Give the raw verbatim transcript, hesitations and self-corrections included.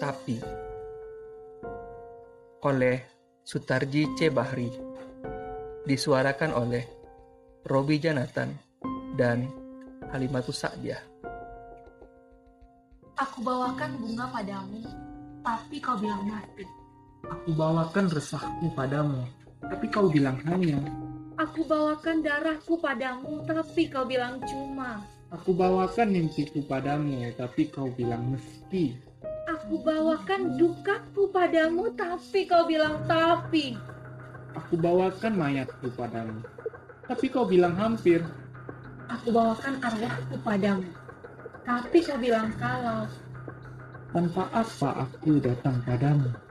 Tapi oleh Sutarji C Bahri, disuarakan oleh Robi Janatan dan Halimatus Sa'diah. Aku bawakan bunga padamu, tapi kau bilang mati. Aku bawakan resahku padamu, tapi kau bilang hanya. Aku bawakan darahku padamu, tapi kau bilang cuma. Aku bawakan mimpiku padamu, tapi kau bilang meski. Aku bawakan dukaku padamu, tapi kau bilang tapi. Aku bawakan mayatku padamu, tapi kau bilang hampir. Aku bawakan arwahku padamu, tapi kau bilang kalau. Tanpa apa aku datang padamu.